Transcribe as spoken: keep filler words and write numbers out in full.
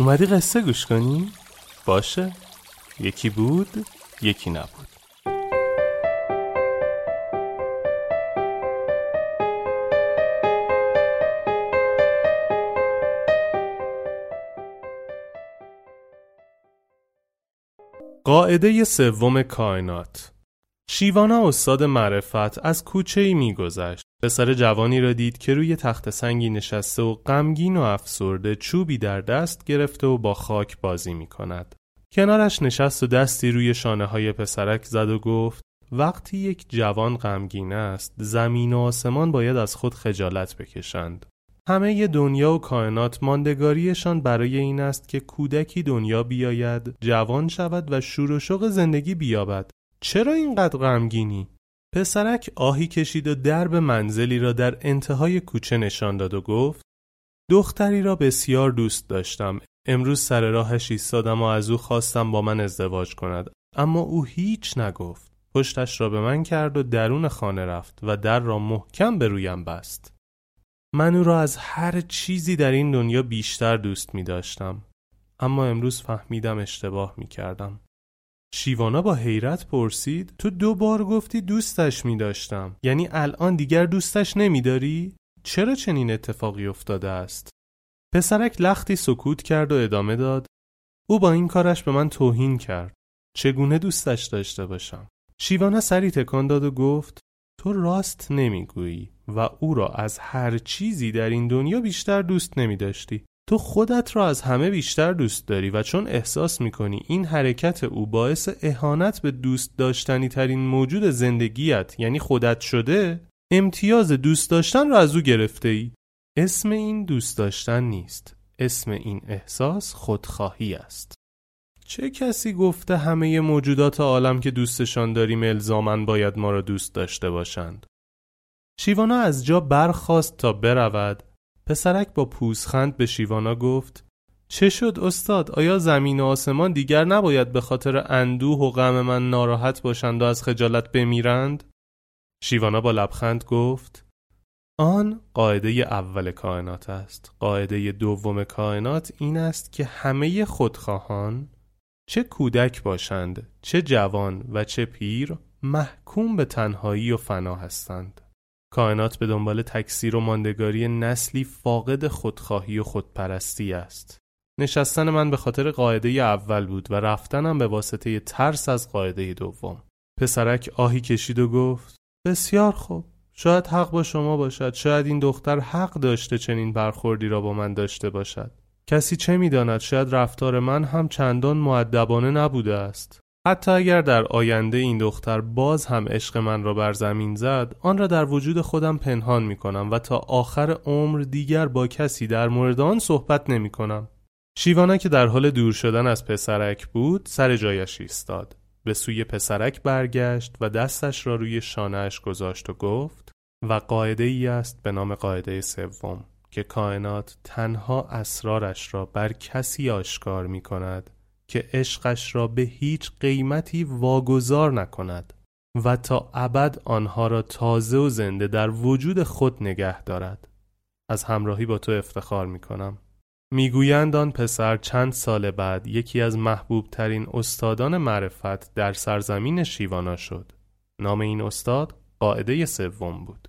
اومدی قصه گوش کنی؟ باشه، یکی بود، یکی نبود. قاعده سوم کائنات. شیوانا استاد معرفت از کوچه‌ای می‌گذشت. پسر جوانی را دید که روی تخت سنگی نشسته و غمگین و افسرده چوبی در دست گرفته و با خاک بازی می‌کند. کنارش نشست و دستی روی شانه‌های پسرک زد و گفت: وقتی یک جوان غمگین است، زمین و آسمان باید از خود خجالت بکشند. همه دنیا و کائنات ماندگاریشان برای این است که کودکی دنیا بیاید، جوان شود و شور و شوق زندگی بیابد. چرا اینقدر غمگینی؟ پسرک آهی کشید و درب منزلی را در انتهای کوچه نشان داد و گفت: دختری را بسیار دوست داشتم. امروز سر راهش ایستادم و از او خواستم با من ازدواج کند، اما او هیچ نگفت. پشتش را به من کرد و درون خانه رفت و در را محکم به رویم بست. من او را از هر چیزی در این دنیا بیشتر دوست می داشتم، اما امروز فهمیدم اشتباه می کردم. شیوانا با حیرت پرسید: تو دو بار گفتی دوستش می داشتم، یعنی الان دیگر دوستش نمی داری؟ چرا چنین اتفاقی افتاده است؟ پسرک لختی سکوت کرد و ادامه داد: او با این کارش به من توهین کرد. چگونه دوستش داشته باشم؟ شیوانا سری تکان داد و گفت: تو راست نمیگویی و او را از هر چیزی در این دنیا بیشتر دوست نمی داشتی. تو خودت را از همه بیشتر دوست داری و چون احساس می کنی این حرکت او باعث اهانت به دوست داشتنی ترین موجود زندگیت یعنی خودت شده، امتیاز دوست داشتن را از او گرفته ای. اسم این دوست داشتن نیست، اسم این احساس خودخواهی است. چه کسی گفته همه موجودات عالم که دوستشان داریم الزاماً باید ما را دوست داشته باشند؟ شیوانا از جا برخاست تا برود. پسرک با پوزخند به شیوانا گفت: چه شد استاد؟ آیا زمین و آسمان دیگر نباید به خاطر اندوه و غم من ناراحت باشند و از خجالت بمیرند؟ شیوانا با لبخند گفت: آن قاعده اول کائنات است. قاعده دوم کائنات این است که همه خودخواهان، چه کودک باشند، چه جوان و چه پیر، محکوم به تنهایی و فنا هستند. کائنات به دنبال تکثیر و ماندگاری نسلی فاقد خودخواهی و خودپرستی است. نشستن من به خاطر قاعده اول بود و رفتنم به واسطه ترس از قاعده دوم. پسرک آهی کشید و گفت: بسیار خوب، شاید حق با شما باشد. شاید این دختر حق داشته چنین برخوردی را با من داشته باشد. کسی چه می‌داند؟ شاید رفتار من هم چندان مؤدبانه نبوده است. حتی اگر در آینده این دختر باز هم عشق من را بر زمین زد، آن را در وجود خودم پنهان می‌کنم و تا آخر عمر دیگر با کسی در مورد آن صحبت نمی‌کنم. شیوانا که در حال دور شدن از پسرک بود، سر جایش ایستاد. به سوی پسرک برگشت و دستش را روی شانهش گذاشت و گفت: و قاعده ای است به نام قاعده سوم که کائنات تنها اسرارش را بر کسی آشکار می کند که عشقش را به هیچ قیمتی واگذار نکند و تا ابد آنها را تازه و زنده در وجود خود نگه دارد. از همراهی با تو افتخار می کنم. میگویند آن پسر چند سال بعد یکی از محبوب ترین استادان معرفت در سرزمین شیوانا شد. نام این استاد قاعده سوم بود.